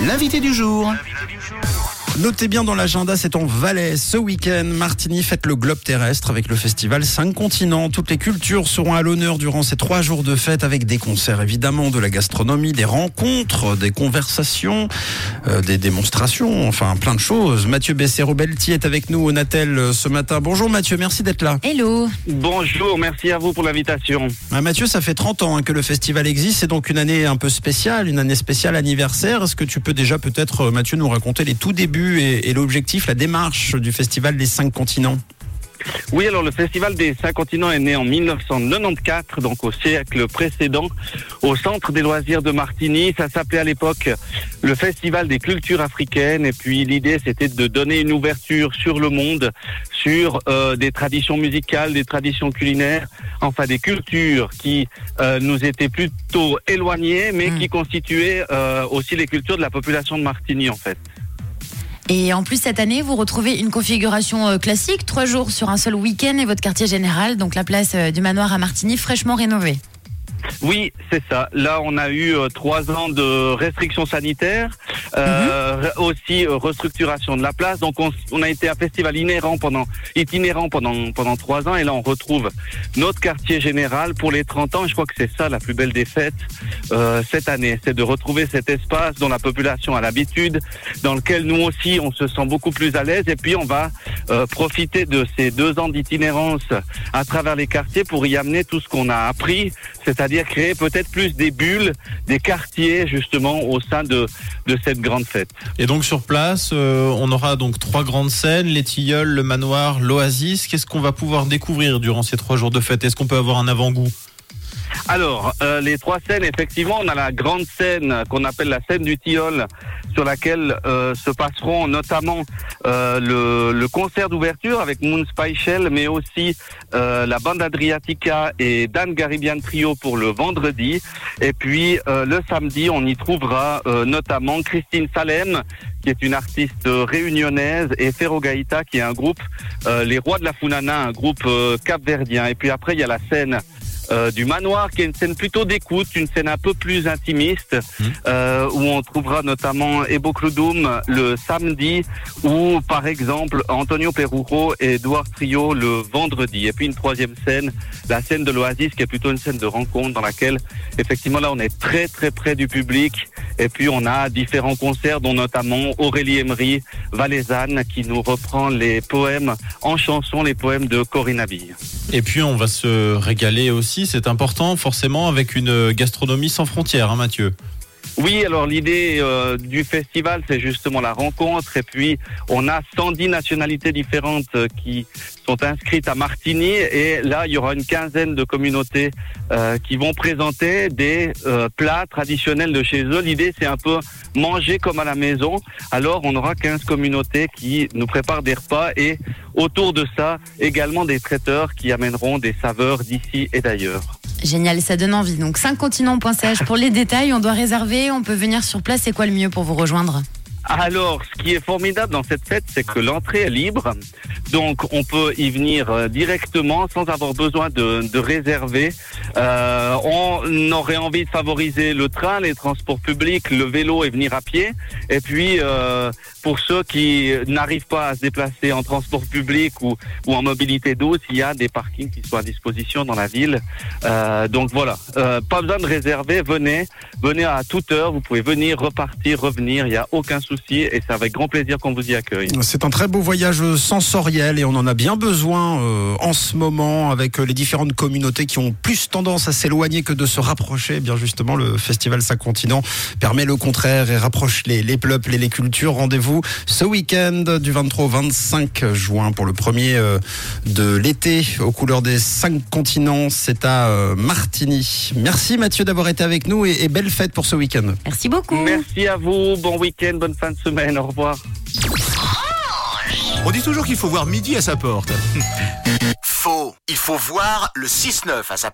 L'invité du jour. Notez bien dans l'agenda, c'est en Valais ce week-end. Martigny fête le globe terrestre avec le festival 5 Continents. Toutes les cultures seront à l'honneur durant ces 3 jours de fête avec des concerts évidemment, de la gastronomie, des rencontres, des conversations, des démonstrations, enfin plein de choses. Mathieu Bessero-Belti est avec nous au Natel ce matin. Bonjour Mathieu, merci d'être là. Hello. Bonjour, merci à vous pour l'invitation. Ah, Mathieu, ça fait 30 ans que le festival existe, c'est donc une année un peu spéciale, une année spéciale anniversaire. Est-ce que tu peux déjà peut-être, Mathieu, nous raconter les tout débuts et l'objectif, la démarche du Festival des 5 Continents? Oui, alors le Festival des 5 Continents est né en 1994, donc au siècle précédent, au centre des loisirs de Martigny. Ça s'appelait à l'époque le Festival des cultures africaines, et puis l'idée c'était de donner une ouverture sur le monde, sur des traditions musicales, des traditions culinaires, enfin des cultures qui nous étaient plutôt éloignées, mais qui constituaient aussi les cultures de la population de Martigny en fait. Et en plus, cette année, vous retrouvez une configuration classique, 3 jours sur un seul week-end et votre quartier général, donc la place du manoir à Martigny, fraîchement rénovée. Oui, c'est ça. Là, on a eu 3 ans de restrictions sanitaires, aussi restructuration de la place. Donc, on a été un festival itinérant pendant 3 ans. Et là, on retrouve notre quartier général pour les 30 ans. Et je crois que c'est ça la plus belle des fêtes cette année. C'est de retrouver cet espace dont la population a l'habitude, dans lequel nous aussi, on se sent beaucoup plus à l'aise. Et puis, on va profiter de ces 2 ans d'itinérance à travers les quartiers pour y amener tout ce qu'on a appris, c'est-à-dire créer peut-être plus des bulles, des quartiers justement au sein de cette grande fête. Et donc sur place, on aura donc 3 grandes scènes, les Tilleuls, le Manoir, l'Oasis. Qu'est-ce qu'on va pouvoir découvrir durant ces 3 jours de fête? Est-ce qu'on peut avoir un avant-goût? Alors, les 3 scènes, effectivement, on a la grande scène qu'on appelle la scène du Tilleul, sur laquelle se passeront notamment le concert d'ouverture avec Moon Speichel, mais aussi la bande Adriatica et Dan Garibian Trio pour le vendredi. Et puis, le samedi, on y trouvera notamment Christine Salem, qui est une artiste réunionnaise, et Ferro Gaïta, qui est un groupe, les Rois de la Founana, un groupe capverdien. Et puis après, il y a la scène du manoir, qui est une scène plutôt d'écoute, une scène un peu plus intimiste, où on trouvera notamment Ebocludoum le samedi, ou par exemple Antonio Perurro et Edouard Trio le vendredi. Et puis une 3e scène, la scène de l'Oasis, qui est plutôt une scène de rencontre dans laquelle effectivement là on est très très près du public, et puis on a différents concerts dont notamment Aurélie Emery, valaisanne, qui nous reprend les poèmes en chanson, les poèmes de Corinne Abbey. Et puis on va se régaler aussi, c'est important forcément, avec une gastronomie sans frontières, hein, Mathieu? Oui, alors l'idée du festival, c'est justement la rencontre, et puis on a 110 nationalités différentes qui sont inscrites à Martigny, et là il y aura une 15aine de communautés qui vont présenter des plats traditionnels de chez eux. L'idée, c'est un peu manger comme à la maison. Alors on aura 15 communautés qui nous préparent des repas, et autour de ça également des traiteurs qui amèneront des saveurs d'ici et d'ailleurs. Génial, ça donne envie. Donc 5continents.ch pour les détails, on doit réserver, on peut venir sur place. C'est quoi le mieux pour vous rejoindre? Alors, ce qui est formidable dans cette fête, c'est que l'entrée est libre. Donc, on peut y venir directement sans avoir besoin de réserver. On aurait envie de favoriser le train, les transports publics, le vélo et venir à pied. Et puis, pour ceux qui n'arrivent pas à se déplacer en transport public ou en mobilité douce, il y a des parkings qui sont à disposition dans la ville. Donc voilà, pas besoin de réserver, venez à toute heure. Vous pouvez venir, repartir, revenir, il n'y a aucun souci. Et c'est avec grand plaisir qu'on vous y accueille. C'est un très beau voyage sensoriel, et on en a bien besoin en ce moment, avec les différentes communautés qui ont plus tendance à s'éloigner que de se rapprocher. Et bien justement, le Festival 5 Continents permet le contraire et rapproche les peuples et les cultures. Rendez-vous ce week-end du 23 au 25 juin pour le premier de l'été aux couleurs des 5 Continents. C'est à Martigny. Merci Mathieu d'avoir été avec nous, et belle fête pour ce week-end. Merci beaucoup. Merci à vous, bon week-end, bonne fin de semaine, au revoir. On dit toujours qu'il faut voir midi à sa porte. Faux, il faut voir le 6-9 à sa porte.